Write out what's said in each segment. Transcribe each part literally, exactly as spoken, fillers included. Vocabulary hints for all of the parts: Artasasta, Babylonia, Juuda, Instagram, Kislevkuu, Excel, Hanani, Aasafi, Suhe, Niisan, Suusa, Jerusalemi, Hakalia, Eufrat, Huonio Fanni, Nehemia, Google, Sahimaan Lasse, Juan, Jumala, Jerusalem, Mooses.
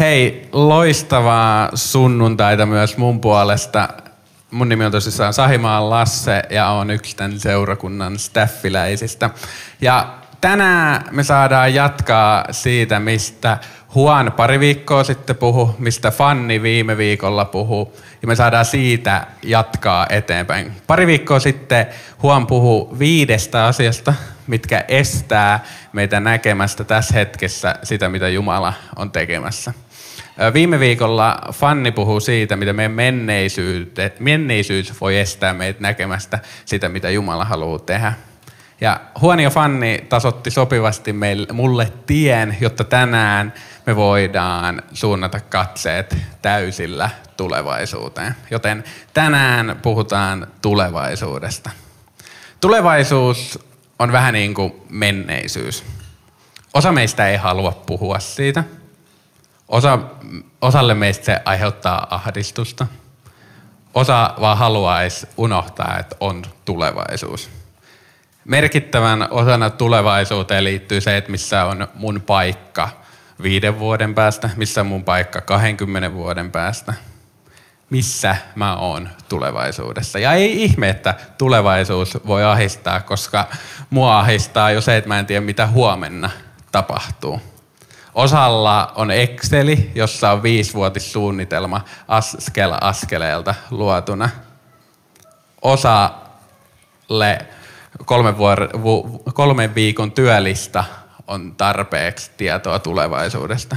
Hei, loistavaa sunnuntaita myös mun puolesta. Mun nimi on tosissaan Sahimaan Lasse ja oon yksi tämän seurakunnan staffiläisistä. Ja tänään me saadaan jatkaa siitä, mistä Juan pari viikkoa sitten puhui, mistä Fanni viime viikolla puhui. Ja me saadaan siitä jatkaa eteenpäin. Pari viikkoa sitten Juan puhui viidestä asiasta, mitkä estää meitä näkemästä tässä hetkessä sitä, mitä Jumala on tekemässä. Viime viikolla Fanni puhui siitä, mitä meidän menneisyys voi estää meitä näkemästä sitä, mitä Jumala haluaa tehdä. Ja Huonio Fanni tasoitti sopivasti meille, mulle tien, jotta tänään me voidaan suunnata katseet täysillä tulevaisuuteen. Joten tänään puhutaan tulevaisuudesta. Tulevaisuus on vähän niin kuin menneisyys. Osa meistä ei halua puhua siitä. Osa, osalle meistä se aiheuttaa ahdistusta. Osa vaan haluaisi unohtaa, että on tulevaisuus. Merkittävän osana tulevaisuuteen liittyy se, että missä on mun paikka viiden vuoden päästä, missä on mun paikka kahdenkymmenen vuoden päästä. Missä mä oon tulevaisuudessa. Ja ei ihme, että tulevaisuus voi ahdistaa, koska mua ahdistaa jo se, että mä en tiedä, mitä huomenna tapahtuu. Osalla on Exceli, jossa on viisivuotissuunnitelma askel askeleelta luotuna. Osalle kolmen, vuor- vu- kolmen viikon työlista on tarpeeksi tietoa tulevaisuudesta.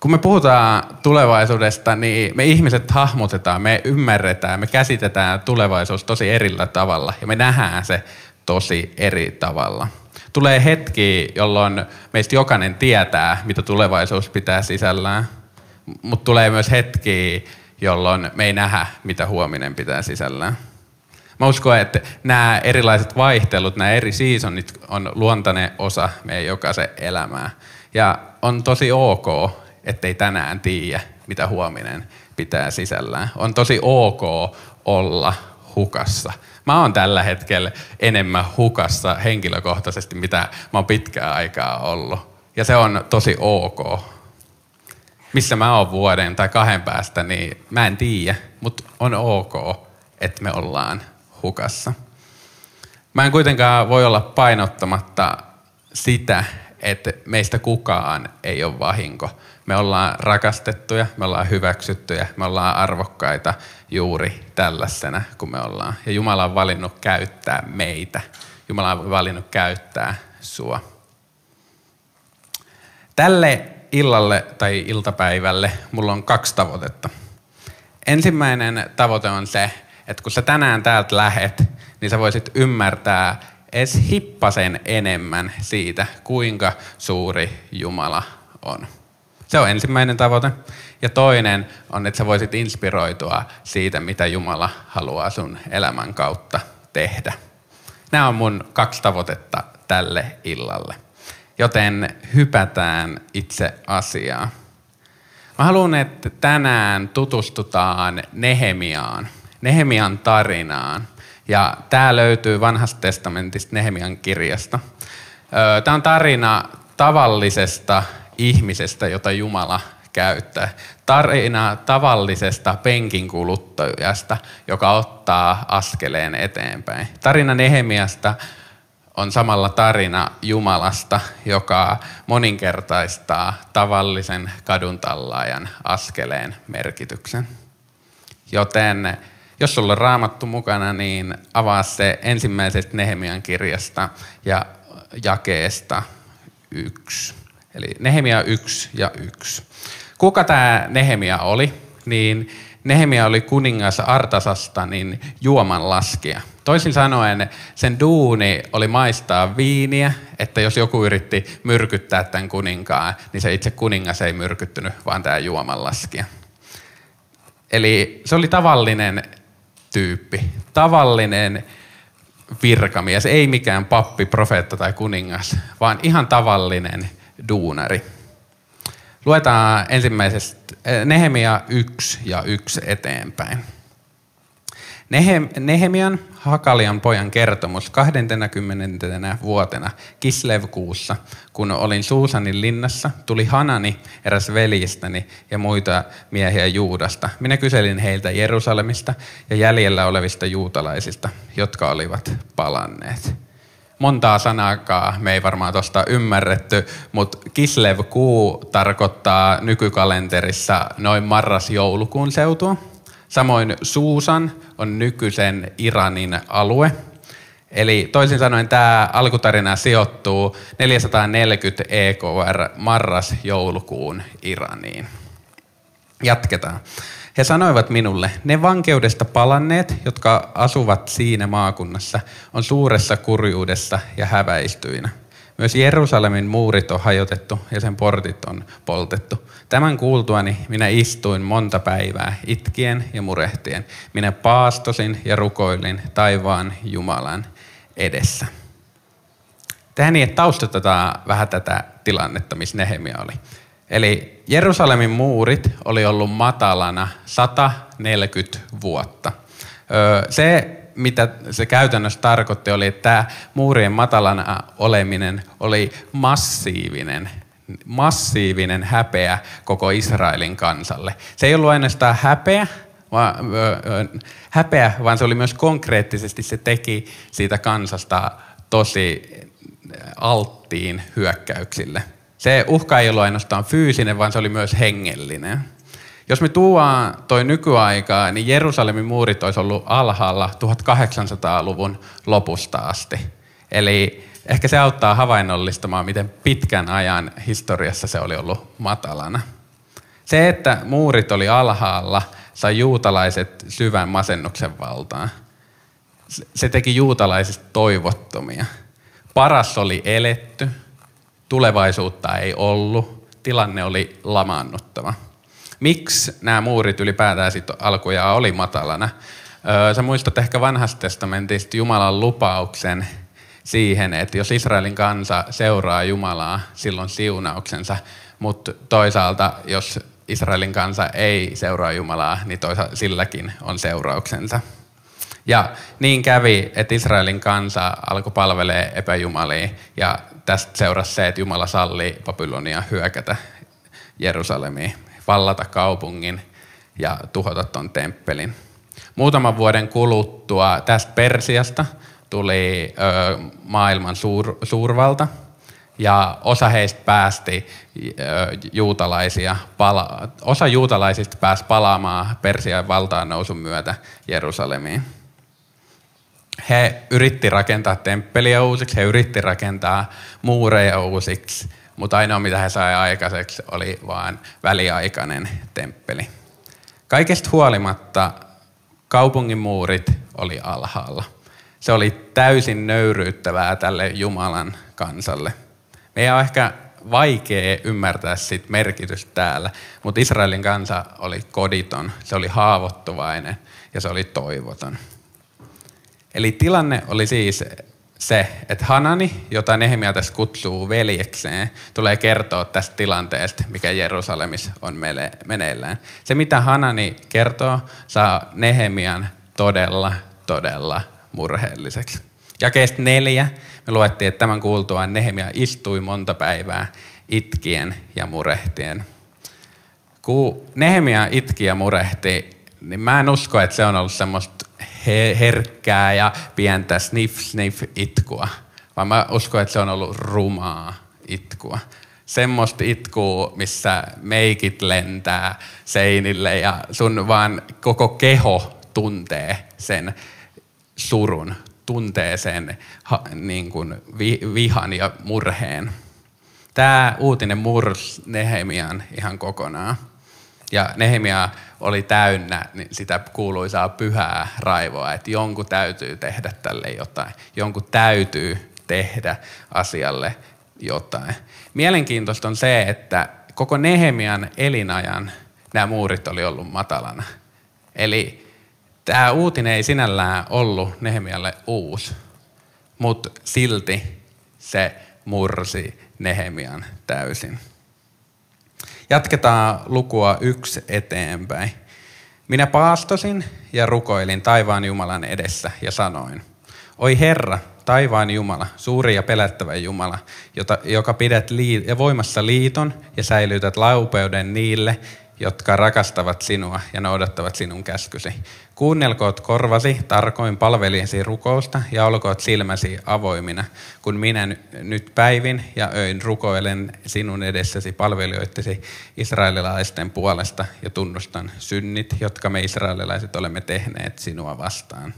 Kun me puhutaan tulevaisuudesta, niin me ihmiset hahmotetaan, me ymmärretään, me käsitetään tulevaisuus tosi erillä tavalla ja me nähdään se tosi eri tavalla. Tulee hetki, jolloin meistä jokainen tietää, mitä tulevaisuus pitää sisällään, mutta tulee myös hetki, jolloin me ei nähdä, mitä huominen pitää sisällään. Mä uskon, että nämä erilaiset vaihtelut, nämä eri seasonit on luontainen osa meidän jokaisen elämää. Ja on tosi ok, ettei tänään tiedä, mitä huominen pitää sisällään. On tosi ok olla hukassa. Mä oon tällä hetkellä enemmän hukassa henkilökohtaisesti, mitä mä oon pitkään aikaa ollut. Ja se on tosi ok. Missä mä oon vuoden tai kahden päästä, niin mä en tiedä, mutta on ok, että me ollaan hukassa. Mä en kuitenkaan voi olla painottamatta sitä, että meistä kukaan ei ole vahinko. Me ollaan rakastettuja, me ollaan hyväksyttyjä, me ollaan arvokkaita juuri tällaisena kuin me ollaan. Ja Jumala on valinnut käyttää meitä. Jumala on valinnut käyttää sua. Tälle illalle tai iltapäivälle mulla on kaksi tavoitetta. Ensimmäinen tavoite on se, että kun sä tänään täältä lähet, niin sä voisit ymmärtää edes hippasen enemmän siitä, kuinka suuri Jumala on. Se on ensimmäinen tavoite. Ja toinen on, että sä voisit inspiroitua siitä, mitä Jumala haluaa sun elämän kautta tehdä. Nämä on mun kaksi tavoitetta tälle illalle. Joten hypätään itse asiaan. Mä haluan, että tänään tutustutaan Nehemiaan, Nehemian tarinaan. Ja tää löytyy Vanhasta testamentista Nehemian kirjasta. Tää on tarina tavallisesta ihmisestä, jota Jumala käyttää. Tarina tavallisesta penkinkuluttajasta, joka ottaa askeleen eteenpäin. Tarina Nehemiasta on samalla tarina Jumalasta, joka moninkertaistaa tavallisen kaduntallaajan askeleen merkityksen. Joten jos sulla on Raamattu mukana, niin avaa se ensimmäisestä Nehemian kirjasta ja jakeesta yksi. Eli Nehemia yksi ja yksi. Kuka tämä Nehemia oli? Niin Nehemia oli kuningas Artasastanin juomanlaskija. Toisin sanoen sen duuni oli maistaa viiniä, että jos joku yritti myrkyttää tämän kuninkaan, niin se itse kuningas ei myrkyttynyt, vaan tämä juomanlaskija. Eli se oli tavallinen tyyppi, tavallinen virkamies, ei mikään pappi, profeetta tai kuningas, vaan ihan tavallinen duunari. Luetaan ensimmäisestä Nehemia yksi ja yksi eteenpäin. Nehemian Hakalian pojan kertomus kahdentenakymmenentenä vuotena Kislevkuussa, kun olin Suusanin linnassa, tuli Hanani, eräs veljistäni ja muita miehiä Juudasta. Minä kyselin heiltä Jerusalemista ja jäljellä olevista juutalaisista, jotka olivat palanneet. Montaa sanaakaan me ei varmaan tuosta ymmärretty, mutta Kislevkuu tarkoittaa nykykalenterissa noin marras-joulukuun seutua. Samoin Suusan on nykyisen Iranin alue. Eli toisin sanoen tämä alkutarina sijoittuu neljäsataaneljäkymmentä E K R marras-joulukuun Iraniin. Jatketaan. He sanoivat minulle, ne vankeudesta palanneet, jotka asuvat siinä maakunnassa, on suuressa kurjuudessa ja häväistyinä. Myös Jerusalemin muurit on hajotettu ja sen portit on poltettu. Tämän kuultuani minä istuin monta päivää itkien ja murehtien. Minä paastosin ja rukoilin taivaan Jumalan edessä. Tehdään niin, että taustatetaan vähän tätä tilannetta, missä Nehemia oli. Eli Jerusalemin muurit oli ollut matalana sata neljäkymmentä vuotta. Se, mitä se käytännössä tarkoitti, oli, että tämä muurien matalana oleminen oli massiivinen, massiivinen häpeä koko Israelin kansalle. Se ei ollut ainoastaan häpeä, vaan, häpeä, vaan se oli myös konkreettisesti, se teki siitä kansasta tosi alttiin hyökkäyksille. Se uhka ei ollut ainoastaan fyysinen, vaan se oli myös hengellinen. Jos me tuodaan toi nykyaikaa, niin Jerusalemin muurit olisi ollut alhaalla tuhatkahdeksansataaluvun lopusta asti. Eli ehkä se auttaa havainnollistamaan, miten pitkän ajan historiassa se oli ollut matalana. Se, että muurit oli alhaalla, sai juutalaiset syvän masennuksen valtaan. Se teki juutalaisista toivottomia. Paras oli eletty, tulevaisuutta ei ollut, tilanne oli lamaannuttava. Miksi nämä muurit ylipäätään sitten alkujaan oli matalana? Öö, sä muistat ehkä vanhasta testamentista Jumalan lupauksen siihen, että jos Israelin kansa seuraa Jumalaa, silloin siunauksensa, mutta toisaalta jos Israelin kansa ei seuraa Jumalaa, niin toisaalta silläkin on seurauksensa. Ja niin kävi, että Israelin kansa alkoi palvelemaan epäjumalia ja tästä seurasi se, että Jumala salli Babylonia hyökätä Jerusalemiin, vallata kaupungin ja tuhota ton temppelin. Muutaman vuoden kuluttua tästä Persiasta tuli ö, maailman suur, suurvalta ja osa heistä päästi ö, juutalaisia, pala, osa juutalaisista pääsi palaamaan Persian valtaan nousun myötä Jerusalemiin. He yritti rakentaa temppeliä uusiksi, he yritti rakentaa muureja uusiksi, mutta ainoa mitä he sai aikaiseksi oli vaan väliaikainen temppeli. Kaikesta huolimatta kaupungin muurit oli alhaalla. Se oli täysin nöyryyttävää tälle Jumalan kansalle. Meidän on ehkä vaikea ymmärtää sit merkitystä täällä, mutta Israelin kansa oli koditon, se oli haavoittuvainen ja se oli toivoton. Eli tilanne oli siis se, että Hanani, jota Nehemia tässä kutsuu veljekseen, tulee kertoa tästä tilanteesta, mikä Jerusalemissa on meneillään. Se, mitä Hanani kertoo, saa Nehemian todella, todella murheelliseksi. Jakeesta neljä me luettiin, että tämän kuultuaan Nehemia istui monta päivää itkien ja murehtien. Kun Nehemia itki ja murehti, niin mä en usko, että se on ollut semmoista herkkää ja pientä sniff sniff itkua, vaan mä uskon, että se on ollut rumaa itkua. Semmoista itkua, missä meikit lentää seinille ja sun vaan koko keho tuntee sen surun, tuntee sen ha, niin kuin vi, vihan ja murheen. Tää uutinen mursi Nehemian ihan kokonaan. Ja Nehemia oli täynnä sitä kuuluisaa pyhää raivoa, että jonkun täytyy tehdä tälle jotain. Jonkun täytyy tehdä asialle jotain. Mielenkiintoista on se, että koko Nehemian elinajan nämä muurit oli ollut matalana. Eli tämä uutinen ei sinällään ollut Nehemialle uusi, mutta silti se mursi Nehemian täysin. Jatketaan lukua yksi eteenpäin. Minä paastosin ja rukoilin taivaan Jumalan edessä ja sanoin, oi Herra, taivaan Jumala, suuri ja pelättävä Jumala, jota, joka pidät lii- ja voimassa liiton ja säilytät laupeuden niille, jotka rakastavat sinua ja noudattavat sinun käskysi. Kuunnelkoot korvasi tarkoin palvelijasi rukousta ja olkoot silmäsi avoimina, kun minä n- nyt päivin ja öin rukoilen sinun edessäsi palvelijoittesi israelilaisten puolesta ja tunnustan synnit, jotka me israelilaiset olemme tehneet sinua vastaan.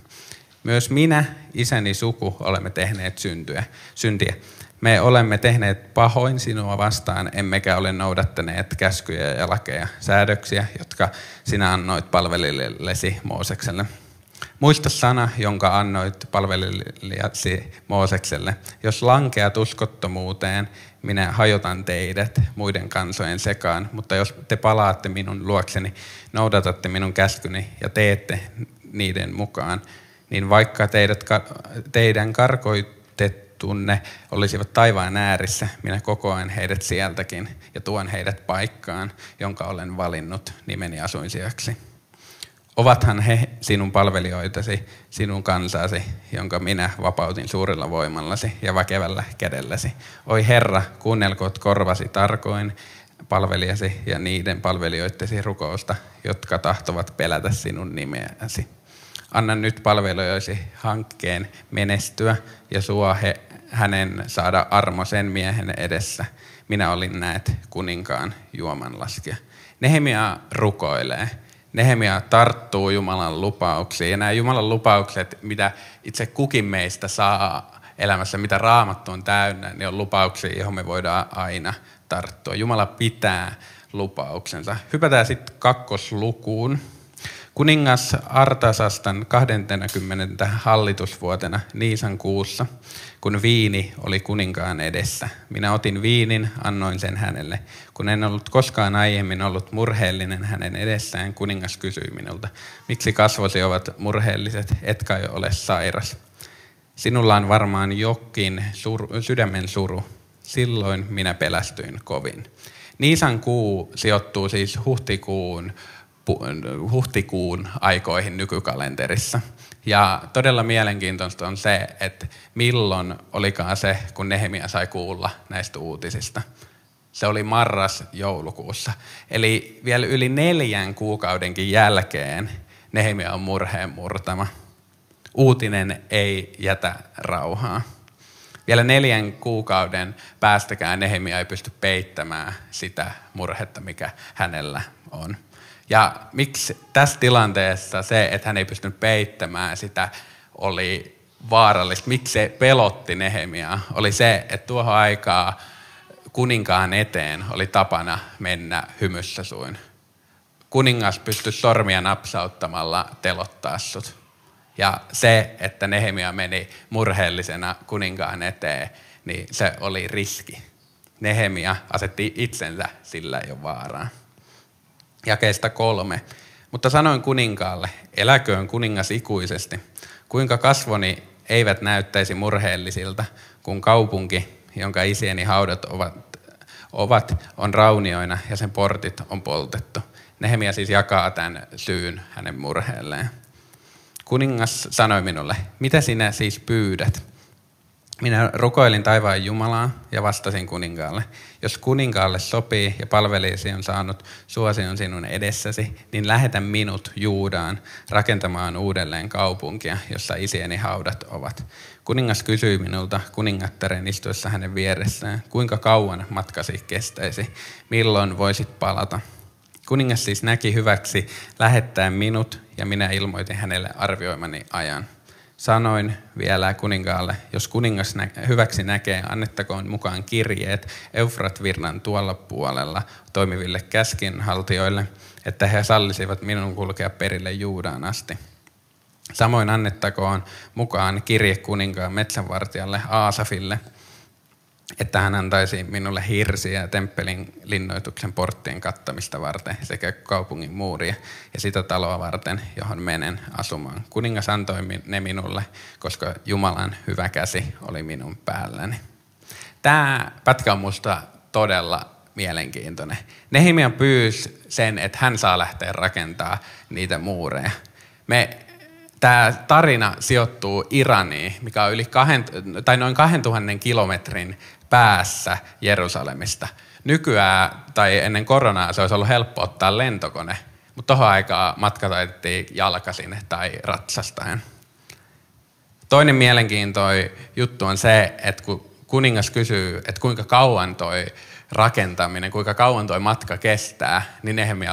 Myös minä, isäni suku, olemme tehneet syntyä, syntiä. Me olemme tehneet pahoin sinua vastaan, emmekä ole noudattaneet käskyjä ja lakeja, säädöksiä, jotka sinä annoit palvelijallesi Moosekselle. Muista sana, jonka annoit palvelijallesi Moosekselle. Jos lankeat uskottomuuteen, minä hajotan teidät muiden kansojen sekaan, mutta jos te palaatte minun luokseni, noudatatte minun käskyni ja teette niiden mukaan, niin vaikka teidät, teidän karkoitettunne olisivat taivaan äärissä, minä kokoan heidät sieltäkin ja tuon heidät paikkaan, jonka olen valinnut nimeni asuinsijaksi. Ovathan he sinun palvelijoitasi, sinun kansaasi, jonka minä vapautin suurella voimallasi ja väkevällä kädelläsi. Oi Herra, kuunnelkoot korvasi tarkoin palvelijasi ja niiden palvelijoittesi rukousta, jotka tahtovat pelätä sinun nimeäsi. Anna nyt palvelijoisi hankkeen menestyä ja suo he, hänen saada armo sen miehen edessä. Minä olin näet kuninkaan juomanlaskija. Nehemia rukoilee. Nehemia tarttuu Jumalan lupauksiin. Ja nämä Jumalan lupaukset, mitä itse kukin meistä saa elämässä, mitä Raamattu on täynnä, niin on lupauksia, johon me voidaan aina tarttua. Jumala pitää lupauksensa. Hypätään sitten kakkoslukuun. Kuningas Artasastan kahdentenakymmenentenä hallitusvuotena Niisan kuussa, kun viini oli kuninkaan edessä. Minä otin viinin, annoin sen hänelle. Kun en ollut koskaan aiemmin ollut murheellinen hänen edessään, kuningas kysyi minulta, miksi kasvosi ovat murheelliset, etkä ole sairas. Sinulla on varmaan jokin suru, sydämen suru. Silloin minä pelästyin kovin. Niisan kuu sijoittuu siis huhtikuun. huhtikuun aikoihin nykykalenterissa. Ja todella mielenkiintoista on se, että milloin olikaan se, kun Nehemia sai kuulla näistä uutisista. Se oli marras-joulukuussa. Eli vielä yli neljän kuukaudenkin jälkeen Nehemia on murheen murtama. Uutinen ei jätä rauhaa. Vielä neljän kuukauden päästäkään Nehemia ei pysty peittämään sitä murhetta, mikä hänellä on. Ja miksi tässä tilanteessa se, että hän ei pystynyt peittämään sitä, oli vaarallista? Miksi se pelotti Nehemiaa? Oli se, että tuohon aikaan kuninkaan eteen oli tapana mennä hymyssä suin. Kuningas pystyi sormia napsauttamalla telottaa sut. Ja se, että Nehemia meni murheellisena kuninkaan eteen, niin se oli riski. Nehemia asetti itsensä sillä jo vaaraan. Jakeesta kolme. Mutta sanoin kuninkaalle, eläköön kuningas ikuisesti, kuinka kasvoni eivät näyttäisi murheellisilta, kun kaupunki, jonka isieni haudat ovat, ovat on raunioina ja sen portit on poltettu. Nehemia siis jakaa tämän syyn hänen murheelleen. Kuningas sanoi minulle, mitä sinä siis pyydät? Minä rukoilin taivaan Jumalaa ja vastasin kuninkaalle. Jos kuninkaalle sopii ja palvelijasi on saanut suosion sinun edessäsi, niin lähetä minut Juudaan rakentamaan uudelleen kaupunkia, jossa isieni haudat ovat. Kuningas kysyi minulta kuningattaren istuessa hänen vieressään, kuinka kauan matkasi kestäisi, milloin voisit palata. Kuningas siis näki hyväksi lähettää minut ja minä ilmoitin hänelle arvioimani ajan. Sanoin vielä kuninkaalle, jos kuningas hyväksi näkee, annettakoon mukaan kirjeet Eufrat-virran tuolla puolella toimiville käskinhaltijoille, että he sallisivat minun kulkea perille Juudaan asti. Samoin annettakoon mukaan kirje kuninkaan metsänvartijalle Aasafille, että hän antaisi minulle hirsiä temppelin linnoituksen porttien kattamista varten sekä kaupungin muuria ja sitä taloa varten, johon menen asumaan. Kuningas antoi ne minulle, koska Jumalan hyvä käsi oli minun päälläni. Tämä pätkä on musta todella mielenkiintoinen. Nehemia pyysi sen, että hän saa lähteä rakentamaan niitä muureja. Me Tämä tarina sijoittuu Iraniin, mikä on yli kahden, tai noin kahdentuhannen kilometrin päässä Jerusalemista. Nykyään tai ennen koronaa se olisi ollut helppo ottaa lentokone, mutta tohon aikaan matka taitettiin jalkasin tai ratsastaen. Toinen mielenkiintoinen juttu on se, että kun kuningas kysyy, että kuinka kauan toi rakentaminen, kuinka kauan tuo matka kestää, niin Nehemia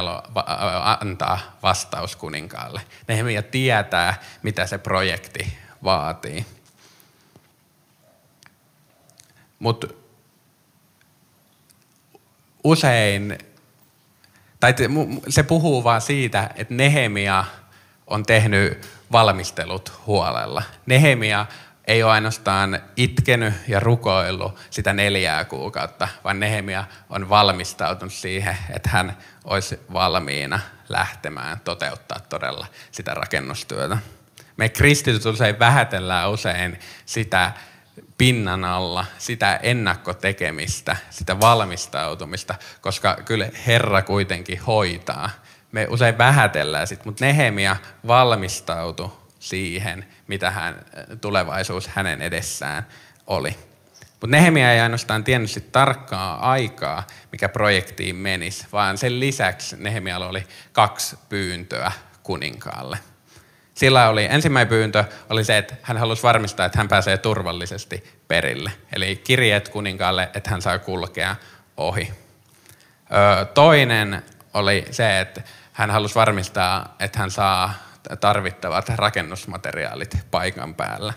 antaa vastaus kuninkaalle. Nehemia tietää, mitä se projekti vaatii. Mut usein, tai se puhuu vaan siitä, että Nehemia on tehnyt valmistelut huolella. Nehemia ei ole ainoastaan itkenyt ja rukoillut sitä neljää kuukautta, vaan Nehemia on valmistautunut siihen, että hän olisi valmiina lähtemään toteuttaa todella sitä rakennustyötä. Me kristityt usein vähätellään usein sitä pinnan alla, sitä ennakkotekemistä, sitä valmistautumista, koska kyllä Herra kuitenkin hoitaa. Me usein vähätellään sitä, mutta Nehemia valmistautui siihen, mitä hän, tulevaisuus hänen edessään oli. Mutta Nehemia ei ainoastaan tiennyt sit tarkkaa aikaa, mikä projektiin menisi, vaan sen lisäksi Nehemialla oli kaksi pyyntöä kuninkaalle. Sillä oli ensimmäinen pyyntö oli se, että hän halusi varmistaa, että hän pääsee turvallisesti perille. Eli kirjeet kuninkaalle, että hän saa kulkea ohi. Öö, toinen oli se, että hän halusi varmistaa, että hän saa tarvittavat rakennusmateriaalit paikan päällä.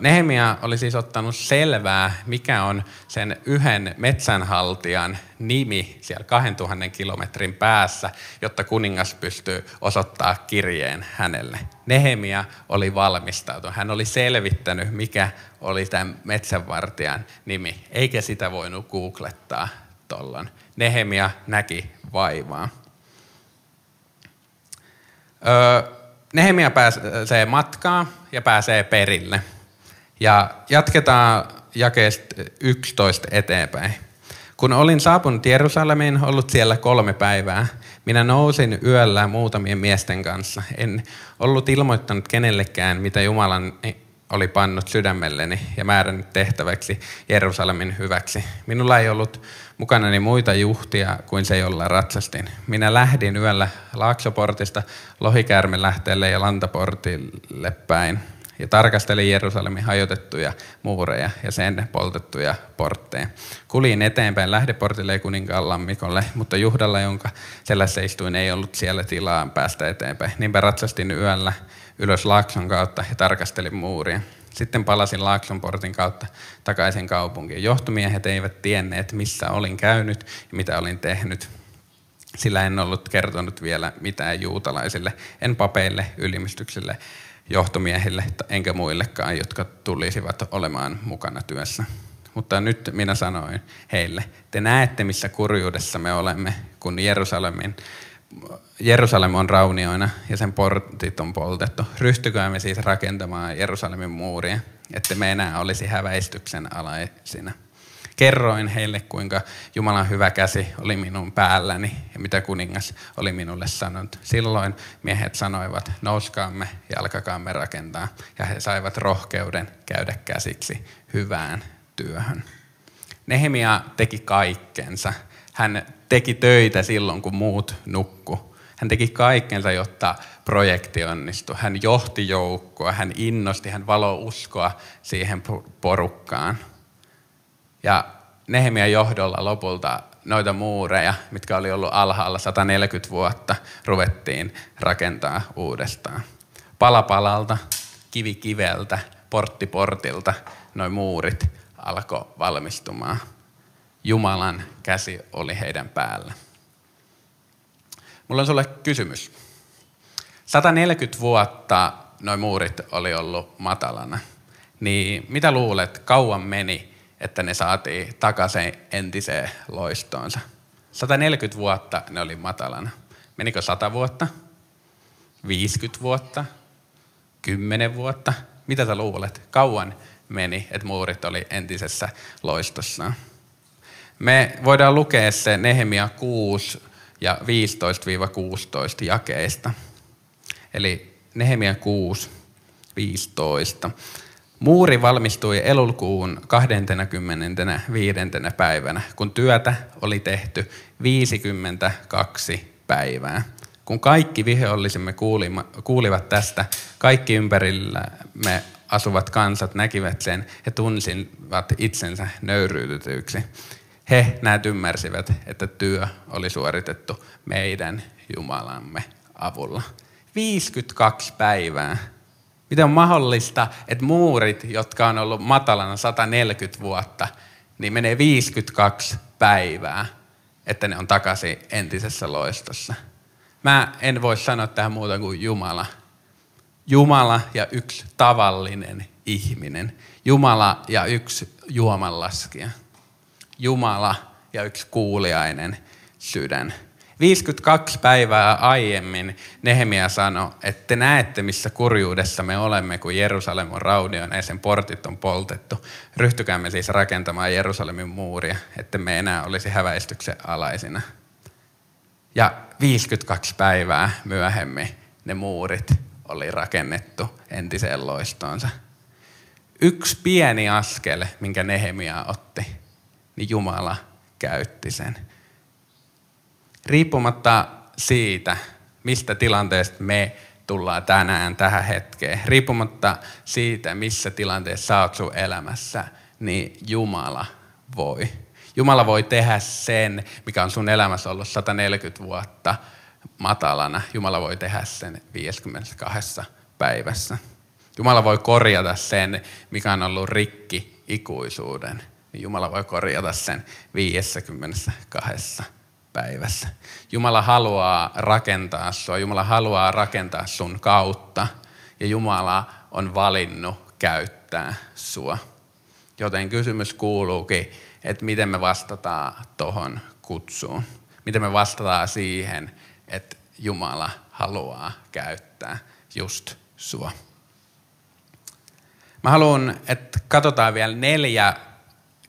Nehemia oli siis ottanut selvää, mikä on sen yhden metsänhaltijan nimi siellä kahdentuhannen kilometrin päässä, jotta kuningas pystyy osoittaa kirjeen hänelle. Nehemia oli valmistautunut. Hän oli selvittänyt, mikä oli tämän metsänvartijan nimi, eikä sitä voinut googlettaa tollon. Nehemia näki vaivaa. Öö, Nehemia pääsee matkaan ja pääsee perille. Ja jatketaan jakeesta yksitoista eteenpäin. Kun olin saapunut Jerusalemiin, ollut siellä kolme päivää, minä nousin yöllä muutamien miesten kanssa. En ollut ilmoittanut kenellekään, mitä Jumalan oli pannut sydämelleni ja määrännyt tehtäväksi Jerusalemin hyväksi. Minulla ei ollut mukanani muita juhtia kuin se, jolla ratsastin. Minä lähdin yöllä Laaksoportista Lohikäärmelähteelle ja Lantaportille päin ja tarkastelin Jerusalemin hajotettuja muureja ja sen poltettuja portteja. Kuljin eteenpäin lähdeportille ja kuninkaan lammikolle, mutta juhdalla, jonka selässä istuin, ei ollut siellä tilaa päästä eteenpäin. Niinpä ratsastin yöllä ylös Laakson kautta ja tarkastelin muuria. Sitten palasin Laakson portin kautta takaisin kaupunkiin. Johtomiehet eivät tienneet, missä olin käynyt ja mitä olin tehnyt, sillä en ollut kertonut vielä mitään juutalaisille, en papeille, ylimystyksille, johtomiehille enkä muillekaan, jotka tulisivat olemaan mukana työssä. Mutta nyt minä sanoin heille, te näette, missä kurjuudessa me olemme, kun Jerusalemin Jerusalem on raunioina ja sen portit on poltettu. Ryhtykää me siis rakentamaan Jerusalemin muuria, että me enää olisi häväistyksen alaisina. Kerroin heille, kuinka Jumalan hyvä käsi oli minun päälläni ja mitä kuningas oli minulle sanonut. Silloin miehet sanoivat, nouskaamme ja alkakaamme rakentaa. Ja he saivat rohkeuden käydä käsiksi hyvään työhön. Nehemia teki kaikkensa. Hän teki töitä silloin, kun muut nukkui. Hän teki kaikkensa, jotta projekti onnistui. Hän johti joukkoa, hän innosti, hän valoi uskoa siihen porukkaan. Ja Nehemian johdolla lopulta noita muureja, mitkä oli ollut alhaalla sata neljäkymmentä vuotta, ruvettiin rakentaa uudestaan. Pala palalta, kivi kiveltä, portti portilta, noi muurit alkoi valmistumaan. Jumalan käsi oli heidän päällä. Mulla on sulle kysymys. sata neljäkymmentä vuotta noi muurit oli ollut matalana. Niin mitä luulet, kauan meni, että ne saatiin takaisin entiseen loistoonsa. sata neljäkymmentä vuotta ne oli matalana. Menikö sata vuotta? viisikymmentä vuotta? kymmenen vuotta? Mitä sä luulet? Kauan meni, että muurit oli entisessä loistossaan. Me voidaan lukea se Nehemia kuusi ja viisitoista kuusitoista jakeista. Eli Nehemia kuusi viisitoista. Muuri valmistui elokuun kahdeskymmenesviides päivänä, kun työtä oli tehty viisikymmentäkaksi päivää. Kun kaikki vihollisimme kuulivat tästä, kaikki ympärillämme asuvat kansat näkivät sen, he tunsivat itsensä nöyryytetyiksi. He näet ymmärsivät, että työ oli suoritettu meidän Jumalamme avulla. viisikymmentäkaksi päivää. Miten on mahdollista, että muurit, jotka on ollut matalana sata neljäkymmentä vuotta, niin menee viisikymmentäkaksi päivää, että ne on takaisin entisessä loistossa. Mä en voi sanoa tähän muuta kuin Jumala. Jumala ja yksi tavallinen ihminen. Jumala ja yksi juomanlaskija. Jumala ja yksi kuuliainen sydän. viisikymmentäkaksi päivää aiemmin Nehemia sanoi, että te näette, missä kurjuudessa me olemme, kun Jerusalem on raunioina ja sen portit on poltettu. Ryhtykäämme siis rakentamaan Jerusalemin muuria, että me enää olisi häväistyksen alaisina. Ja viisikymmentäkaksi päivää myöhemmin ne muurit oli rakennettu entiseen loistoonsa. Yksi pieni askel, minkä Nehemia otti, niin Jumala käytti sen. Riippumatta siitä, mistä tilanteesta me tullaan tänään tähän hetkeen, riippumatta siitä, missä tilanteessa sä oot sun elämässä, niin Jumala voi. Jumala voi tehdä sen, mikä on sun elämässä ollut sata neljäkymmentä vuotta matalana. Jumala voi tehdä sen viidessäkymmenessä kahdessa päivässä. Jumala voi korjata sen, mikä on ollut rikki ikuisuuden. Jumala voi korjata sen viidessäkymmenessä kahdessa päivässä. Jumala haluaa rakentaa sua, Jumala haluaa rakentaa sun kautta ja Jumala on valinnut käyttää sua. Joten kysymys kuuluukin, että miten me vastataan tohon kutsuun. Miten me vastataan siihen, että Jumala haluaa käyttää just sua. Mä haluan, että katsotaan vielä neljä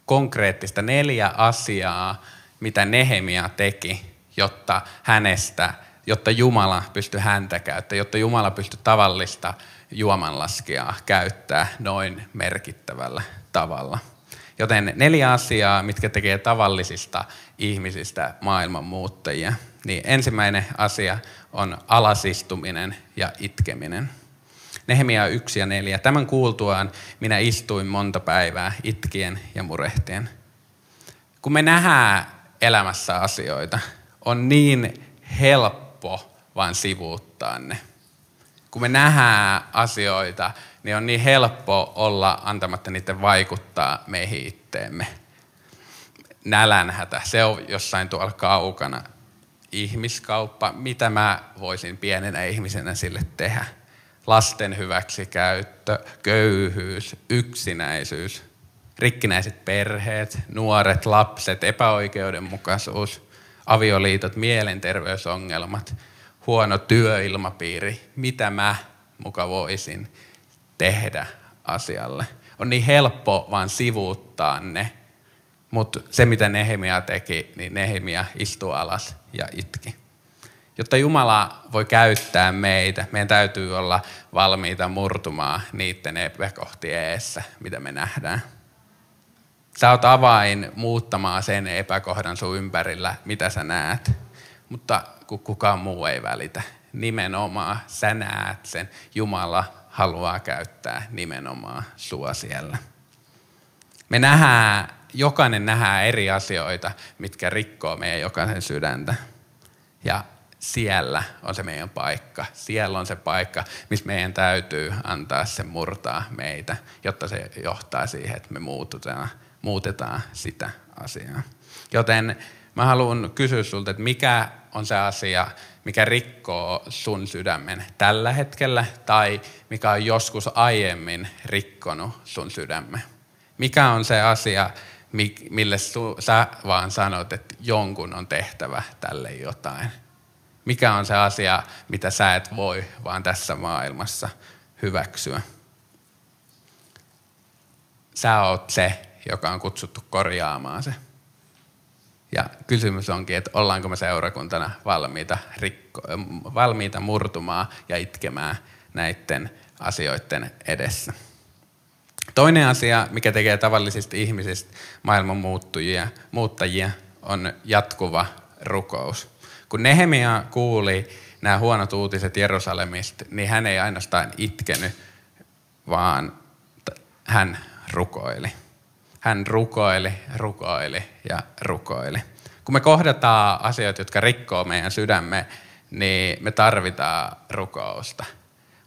konkreettista neljä asiaa, mitä Nehemia teki, jotta hänestä, jotta Jumala pystyi häntä käyttämään, jotta Jumala pystyi tavallista juomanlaskijaa käyttää noin merkittävällä tavalla. Joten neljä asiaa, mitkä tekee tavallisista ihmisistä maailmanmuuttajia. Niin ensimmäinen asia on alasistuminen ja itkeminen. Nehemia yksi ja neljä. Tämän kuultuaan minä istuin monta päivää itkien ja murehtien. Kun me nähdään elämässä asioita, on niin helppo vaan sivuuttaa ne. Kun me nähdään asioita, niin on niin helppo olla antamatta niiden vaikuttaa meihin itteemme. Nälänhätä, se on jossain tuolla kaukana. Ihmiskauppa, mitä mä voisin pienenä ihmisenä sille tehdä? Lasten hyväksikäyttö, köyhyys, yksinäisyys, rikkinäiset perheet, nuoret, lapset, epäoikeudenmukaisuus, avioliitot, mielenterveysongelmat, huono työilmapiiri. Mitä mä muka voisin tehdä asialle? On niin helppo vaan sivuuttaa ne, mutta se mitä Nehemia teki, niin Nehemia istui alas ja itki. Jotta Jumala voi käyttää meitä, meidän täytyy olla valmiita murtumaan niiden epäkohtien eessä, mitä me nähdään. Sä oot avain muuttamaan sen epäkohdan sun ympärillä, mitä sä näet, mutta kun kukaan muu ei välitä. Nimenomaan sä näet sen, Jumala haluaa käyttää nimenomaan sua siellä. Me nähdään, jokainen nähdään eri asioita, mitkä rikkoo meidän jokaisen sydäntä. Ja siellä on se meidän paikka. Siellä on se paikka, missä meidän täytyy antaa sen murtaa meitä, jotta se johtaa siihen, että me muututaan, muutetaan sitä asiaa. Joten mä haluan kysyä sulta, että mikä on se asia, mikä rikkoo sun sydämen tällä hetkellä tai mikä on joskus aiemmin rikkonut sun sydämen. Mikä on se asia, mille sä vaan sanot, että jonkun on tehtävä tälle jotain? Mikä on se asia, mitä sä et voi vaan tässä maailmassa hyväksyä? Sä oot se, joka on kutsuttu korjaamaan se. Ja kysymys onkin, että ollaanko me seurakuntana valmiita, rikko, valmiita murtumaan ja itkemään näiden asioiden edessä. Toinen asia, mikä tekee tavallisista ihmisistä maailman muuttujia, muuttajia, on jatkuva rukous. Kun Nehemia kuuli nämä huonot uutiset Jerusalemista, niin hän ei ainoastaan itkenyt, vaan hän rukoili. Hän rukoili, rukoili ja rukoili. Kun me kohdataan asioita, jotka rikkoo meidän sydämme, niin me tarvitaan rukousta.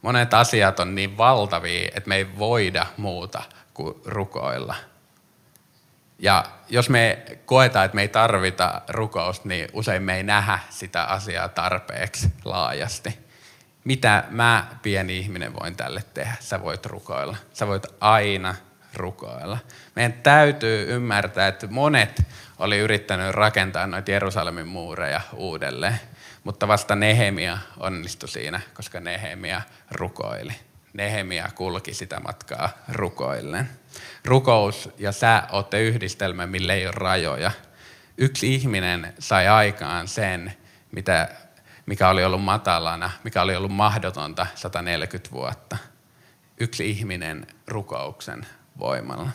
Monet asiat on niin valtavia, että me ei voida muuta kuin rukoilla. Ja jos me koetaan, että me ei tarvita rukousta, niin usein me ei nähdä sitä asiaa tarpeeksi laajasti. Mitä mä, pieni ihminen, voin tälle tehdä? Sä voit rukoilla. Sä voit aina rukoilla. Meidän täytyy ymmärtää, että monet oli yrittänyt rakentaa noita Jerusalemin muureja uudelleen, mutta vasta Nehemia onnistui siinä, koska Nehemia rukoili. Nehemia kulki sitä matkaa rukoillen. Rukous ja sä ootte yhdistelmä, millä ei ole rajoja. Yksi ihminen sai aikaan sen, mitä, mikä oli ollut matalana, mikä oli ollut mahdotonta sata neljäkymmentä vuotta. Yksi ihminen rukouksen voimalla.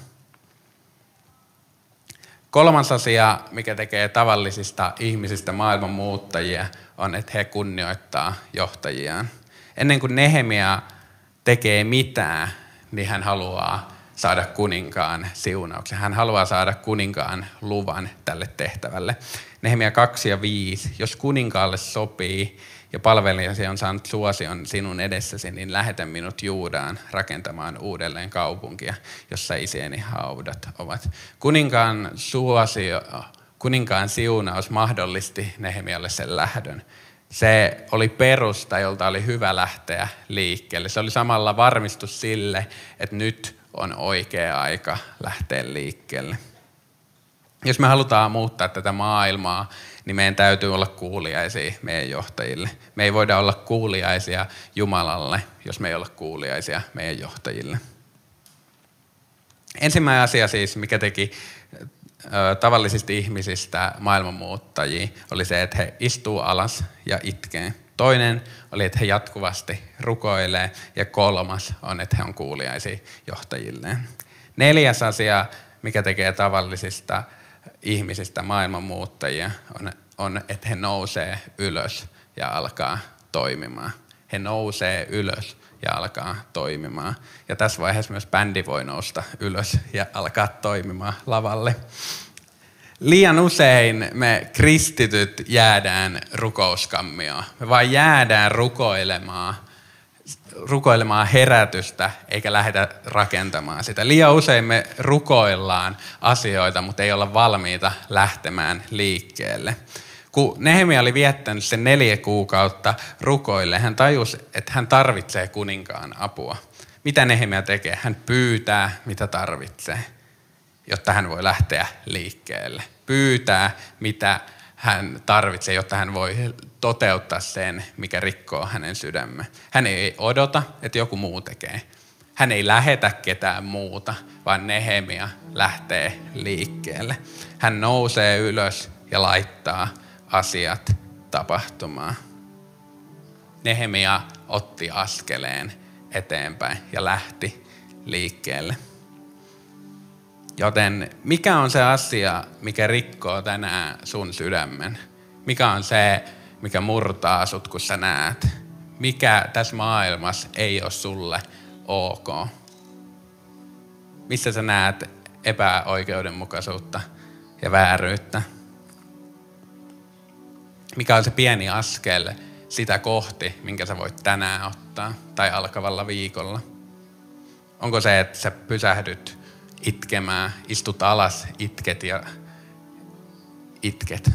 Kolmas asia, mikä tekee tavallisista ihmisistä maailman muuttajia, on, että he kunnioittaa johtajiaan. Ennen kuin Nehemia tekee mitään, niin hän haluaa saada kuninkaan siunauksen. Hän haluaa saada kuninkaan luvan tälle tehtävälle. Nehemia kaksi ja viisi. Jos kuninkaalle sopii ja palvelijasi on saanut suosion sinun edessäsi, niin lähetä minut Juudaan rakentamaan uudelleen kaupunkia, jossa isieni haudat ovat. Kuninkaan suosio, kuninkaan siunaus mahdollisti Nehemialle sen lähdön. Se oli perusta, jolta oli hyvä lähteä liikkeelle. Se oli samalla varmistus sille, että nyt on oikea aika lähteä liikkeelle. Jos me halutaan muuttaa tätä maailmaa, niin meidän täytyy olla kuuliaisia meidän johtajille. Me ei voida olla kuuliaisia Jumalalle, jos me ei olla kuuliaisia meidän johtajille. Ensimmäinen asia siis, mikä teki tavallisista ihmisistä maailmanmuuttajia, oli se, että he istuu alas ja itkee. Toinen oli, että he jatkuvasti rukoilee. Ja kolmas on, että he on kuuliaisia johtajilleen. Neljäs asia, mikä tekee tavallisista ihmisistä maailmanmuuttajia, on, on, että he nousee ylös ja alkaa toimimaan. He nousee ylös ja alkaa toimimaan. Ja tässä vaiheessa myös bändi voi nousta ylös ja alkaa toimimaan lavalle. Liian usein me kristityt jäädään rukouskammioon. Me vaan jäädään rukoilemaan, rukoilemaan herätystä, eikä lähdetä rakentamaan sitä. Liian usein me rukoillaan asioita, mutta ei olla valmiita lähtemään liikkeelle. Kun Nehemia oli viettänyt sen neljä kuukautta rukoille, hän tajusi, että hän tarvitsee kuninkaan apua. Mitä Nehemia tekee? Hän pyytää, mitä tarvitsee, jotta hän voi lähteä liikkeelle. Pyytää, mitä hän tarvitsee, jotta hän voi toteuttaa sen, mikä rikkoo hänen sydämme. Hän ei odota, että joku muu tekee. Hän ei lähetä ketään muuta, vaan Nehemia lähtee liikkeelle. Hän nousee ylös ja laittaa asiat tapahtumaan. Nehemia otti askeleen eteenpäin ja lähti liikkeelle. Joten mikä on se asia, mikä rikkoo tänään sun sydämen? Mikä on se, mikä murtaa sut, kun sä näet? Mikä tässä maailmassa ei ole sulle ok? Missä sä näet epäoikeudenmukaisuutta ja vääryyttä? Mikä on se pieni askel sitä kohti, minkä sä voit tänään ottaa tai alkavalla viikolla? Onko se, että sä pysähdyt itkemään, istut alas, itket ja itket?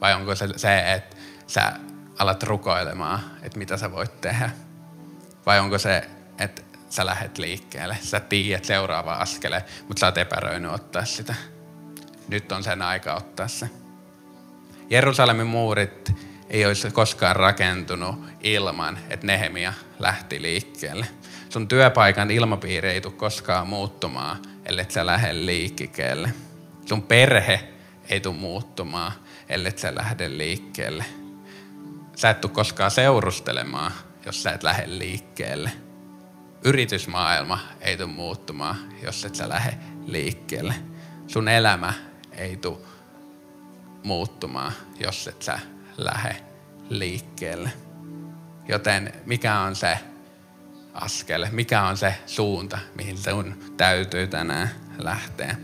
Vai onko se se, että sä alat rukoilemaan, että mitä sä voit tehdä? Vai onko se, että sä lähet liikkeelle. Sä tiedät seuraava askeleen, mutta sä oot epäröinyt ottaa sitä. Nyt on sen aika ottaa se. Jerusalemin muurit ei olisi koskaan rakentunut ilman, että Nehemia lähti liikkeelle. Sun työpaikan ilmapiiri ei tule koskaan muuttumaan, ellei sä lähde liikkeelle. Sun perhe ei tule muuttumaan, ellei sä lähde liikkeelle. Sä et tule koskaan seurustelemaan, jos sä et lähde liikkeelle. Yritysmaailma ei tule muuttumaan, jos et sä lähde liikkeelle. Sun elämä ei tule muuttumaan, jos et sä lähde liikkeelle. Joten mikä on se askel, mikä on se suunta, mihin sun täytyy tänään lähteä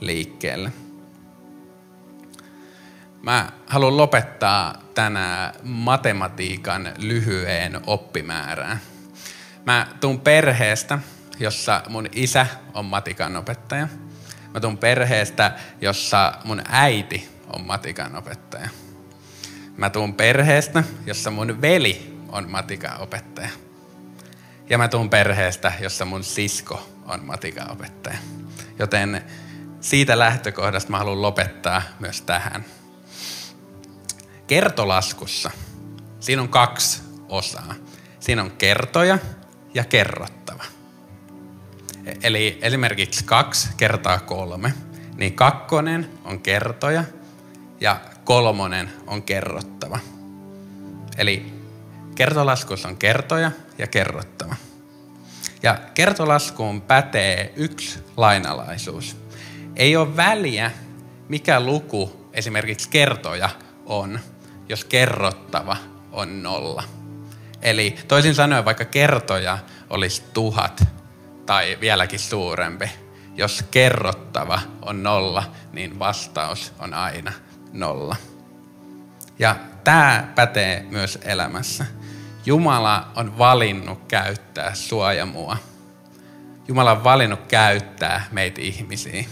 liikkeelle? Mä haluan lopettaa tänään matematiikan lyhyeen oppimäärään. Mä tuun perheestä, jossa mun isä on matikanopettaja. Mä tuun perheestä, jossa mun äiti on matikanopettaja. Mä tuun perheestä, jossa mun veli on matikanopettaja. Ja mä tuun perheestä, jossa mun sisko on matikanopettaja. Joten siitä lähtökohdasta mä haluan lopettaa myös tähän. Kertolaskussa siinä on kaksi osaa. Siinä on kertoja ja kerrottava. Eli esimerkiksi kaksi kertaa kolme, niin kakkonen on kertoja ja kolmonen on kerrottava. Eli kertolaskussa on kertoja ja kerrottava. Ja kertolaskuun pätee yksi lainalaisuus. Ei ole väliä, mikä luku esimerkiksi kertoja on, jos kerrottava on nolla. Eli toisin sanoen, vaikka kertoja olisi tuhat tai vieläkin suurempi, jos kerrottava on nolla, niin vastaus on aina nolla. Ja tämä pätee myös elämässä. Jumala on valinnut käyttää sua ja mua. Jumala on valinnut käyttää meitä ihmisiä.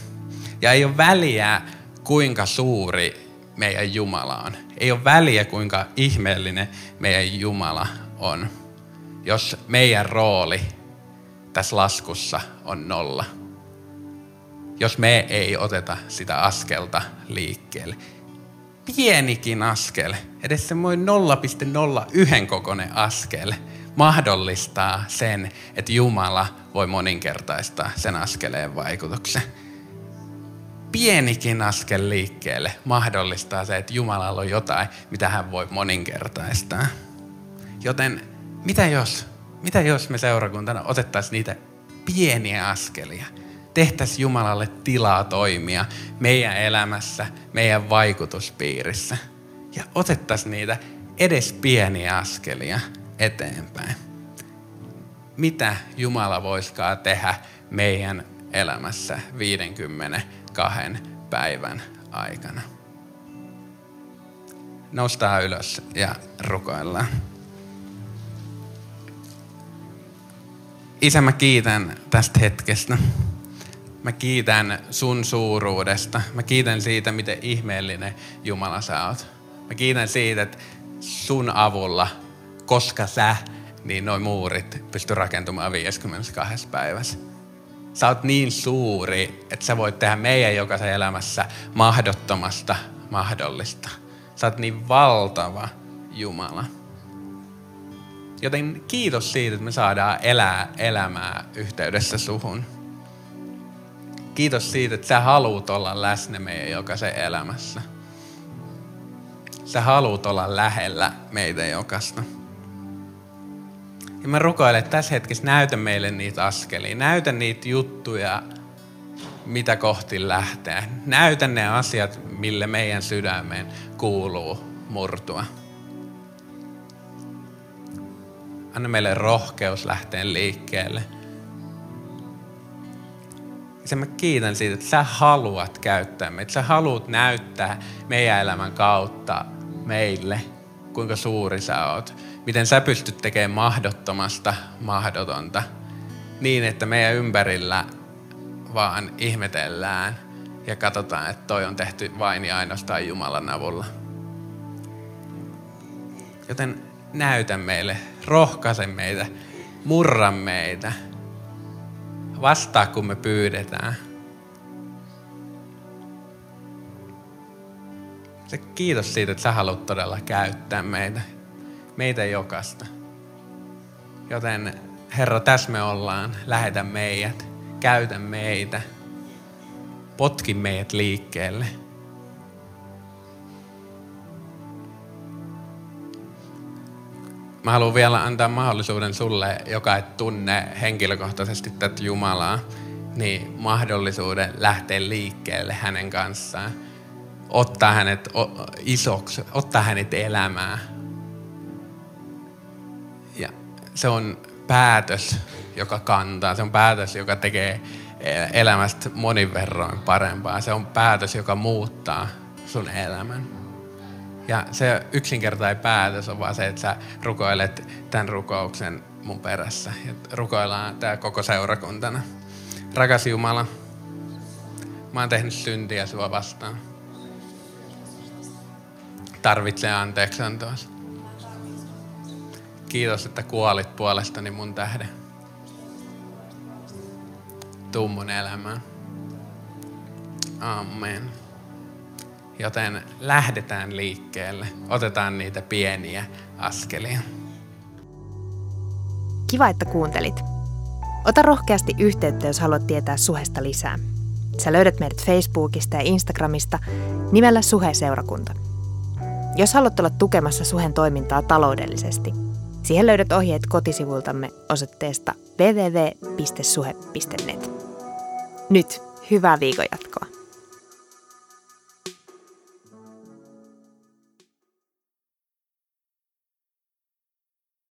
Ja ei ole väliä, kuinka suuri meidän Jumala on. Ei ole väliä, kuinka ihmeellinen meidän Jumala on, jos meidän rooli tässä laskussa on nolla. Jos me ei oteta sitä askelta liikkeelle. Pienikin askel, edes semmoinen nolla pilkku nolla yksi kokoinen askel, mahdollistaa sen, että Jumala voi moninkertaistaa sen askeleen vaikutuksen. Pienikin askel liikkeelle mahdollistaa se, että Jumalalla on jotain, mitä hän voi moninkertaistaa. Joten mitä jos, mitä jos me seurakuntana otettaisiin niitä pieniä askelia? Tehtäisiin Jumalalle tilaa toimia meidän elämässä, meidän vaikutuspiirissä. Ja otettaisiin niitä edes pieniä askelia eteenpäin. Mitä Jumala voisikaan tehdä meidän elämässä viisikymmentäkaksi päivän aikana? Noustaan ylös ja rukoillaan. Isä, mä kiitän tästä hetkestä. Mä kiitän sun suuruudesta. Mä kiitän siitä, miten ihmeellinen Jumala sä oot. Mä kiitän siitä, että sun avulla, koska sä, niin noi muurit pystyy rakentumaan viidessäkymmenessä kahdessa päivässä. Sä oot niin suuri, että sä voit tehdä meidän jokaisen elämässä mahdottomasta mahdollista. Sä oot niin valtava Jumala. Joten kiitos siitä, että me saadaan elää elämää yhteydessä suhun. Kiitos siitä, että sä haluut olla läsnä meidän jokaisen elämässä. Sä haluut olla lähellä meitä jokaista. Ja mä rukoilen, että tässä hetkessä näytä meille niitä askelia. Näytä niitä juttuja, mitä kohti lähtee. Näytä ne asiat, mille meidän sydämeen kuuluu murtua. Anna meille rohkeus lähteä liikkeelle. Ja mä kiitän siitä, että sä haluat käyttää meitä. Sä haluat näyttää meidän elämän kautta meille, kuinka suuri sä oot. Miten sä pystyt tekemään mahdottomasta mahdotonta. Niin, että meidän ympärillä vaan ihmetellään ja katsotaan, että toi on tehty vain ja ainoastaan Jumalan avulla. Joten näytä meille, rohkaise meitä, murra meitä. vastaa, kun me pyydetään. Se kiitos siitä, että sä haluat todella käyttää meitä, meitä jokaista. Joten Herra, tässä me ollaan, lähetä meidät, käytä meitä, potki meidät liikkeelle. Mä haluan vielä antaa mahdollisuuden sulle, joka et tunne henkilökohtaisesti tätä Jumalaa, niin mahdollisuuden lähteä liikkeelle hänen kanssaan. Ottaa hänet isoksi, ottaa hänet elämään. Ja se on päätös, joka kantaa. Se on päätös, joka tekee elämästä monin verroin parempaa. Se on päätös, joka muuttaa sun elämän. Ja se yksinkertainen päätös on vaan se, että sä rukoilet tämän rukouksen mun perässä. Ja rukoillaan tää koko seurakuntana. Rakas Jumala, mä oon tehnyt syntiä sua vastaan. Tarvitsee anteeksiantoa. Kiitos, että kuolit puolestani mun tähden. Tuu mun elämään. Amen. Joten lähdetään liikkeelle. Otetaan niitä pieniä askelia. Kiva, että kuuntelit. Ota rohkeasti yhteyttä, jos haluat tietää Suhesta lisää. Sä löydät meidät Facebookista ja Instagramista nimellä Suhe-seurakunta. Jos haluat olla tukemassa Suhen toimintaa taloudellisesti, siihen löydät ohjeet kotisivultamme osoitteesta double-u double-u double-u piste suhe piste net. Nyt, hyvää viikon jatkoa.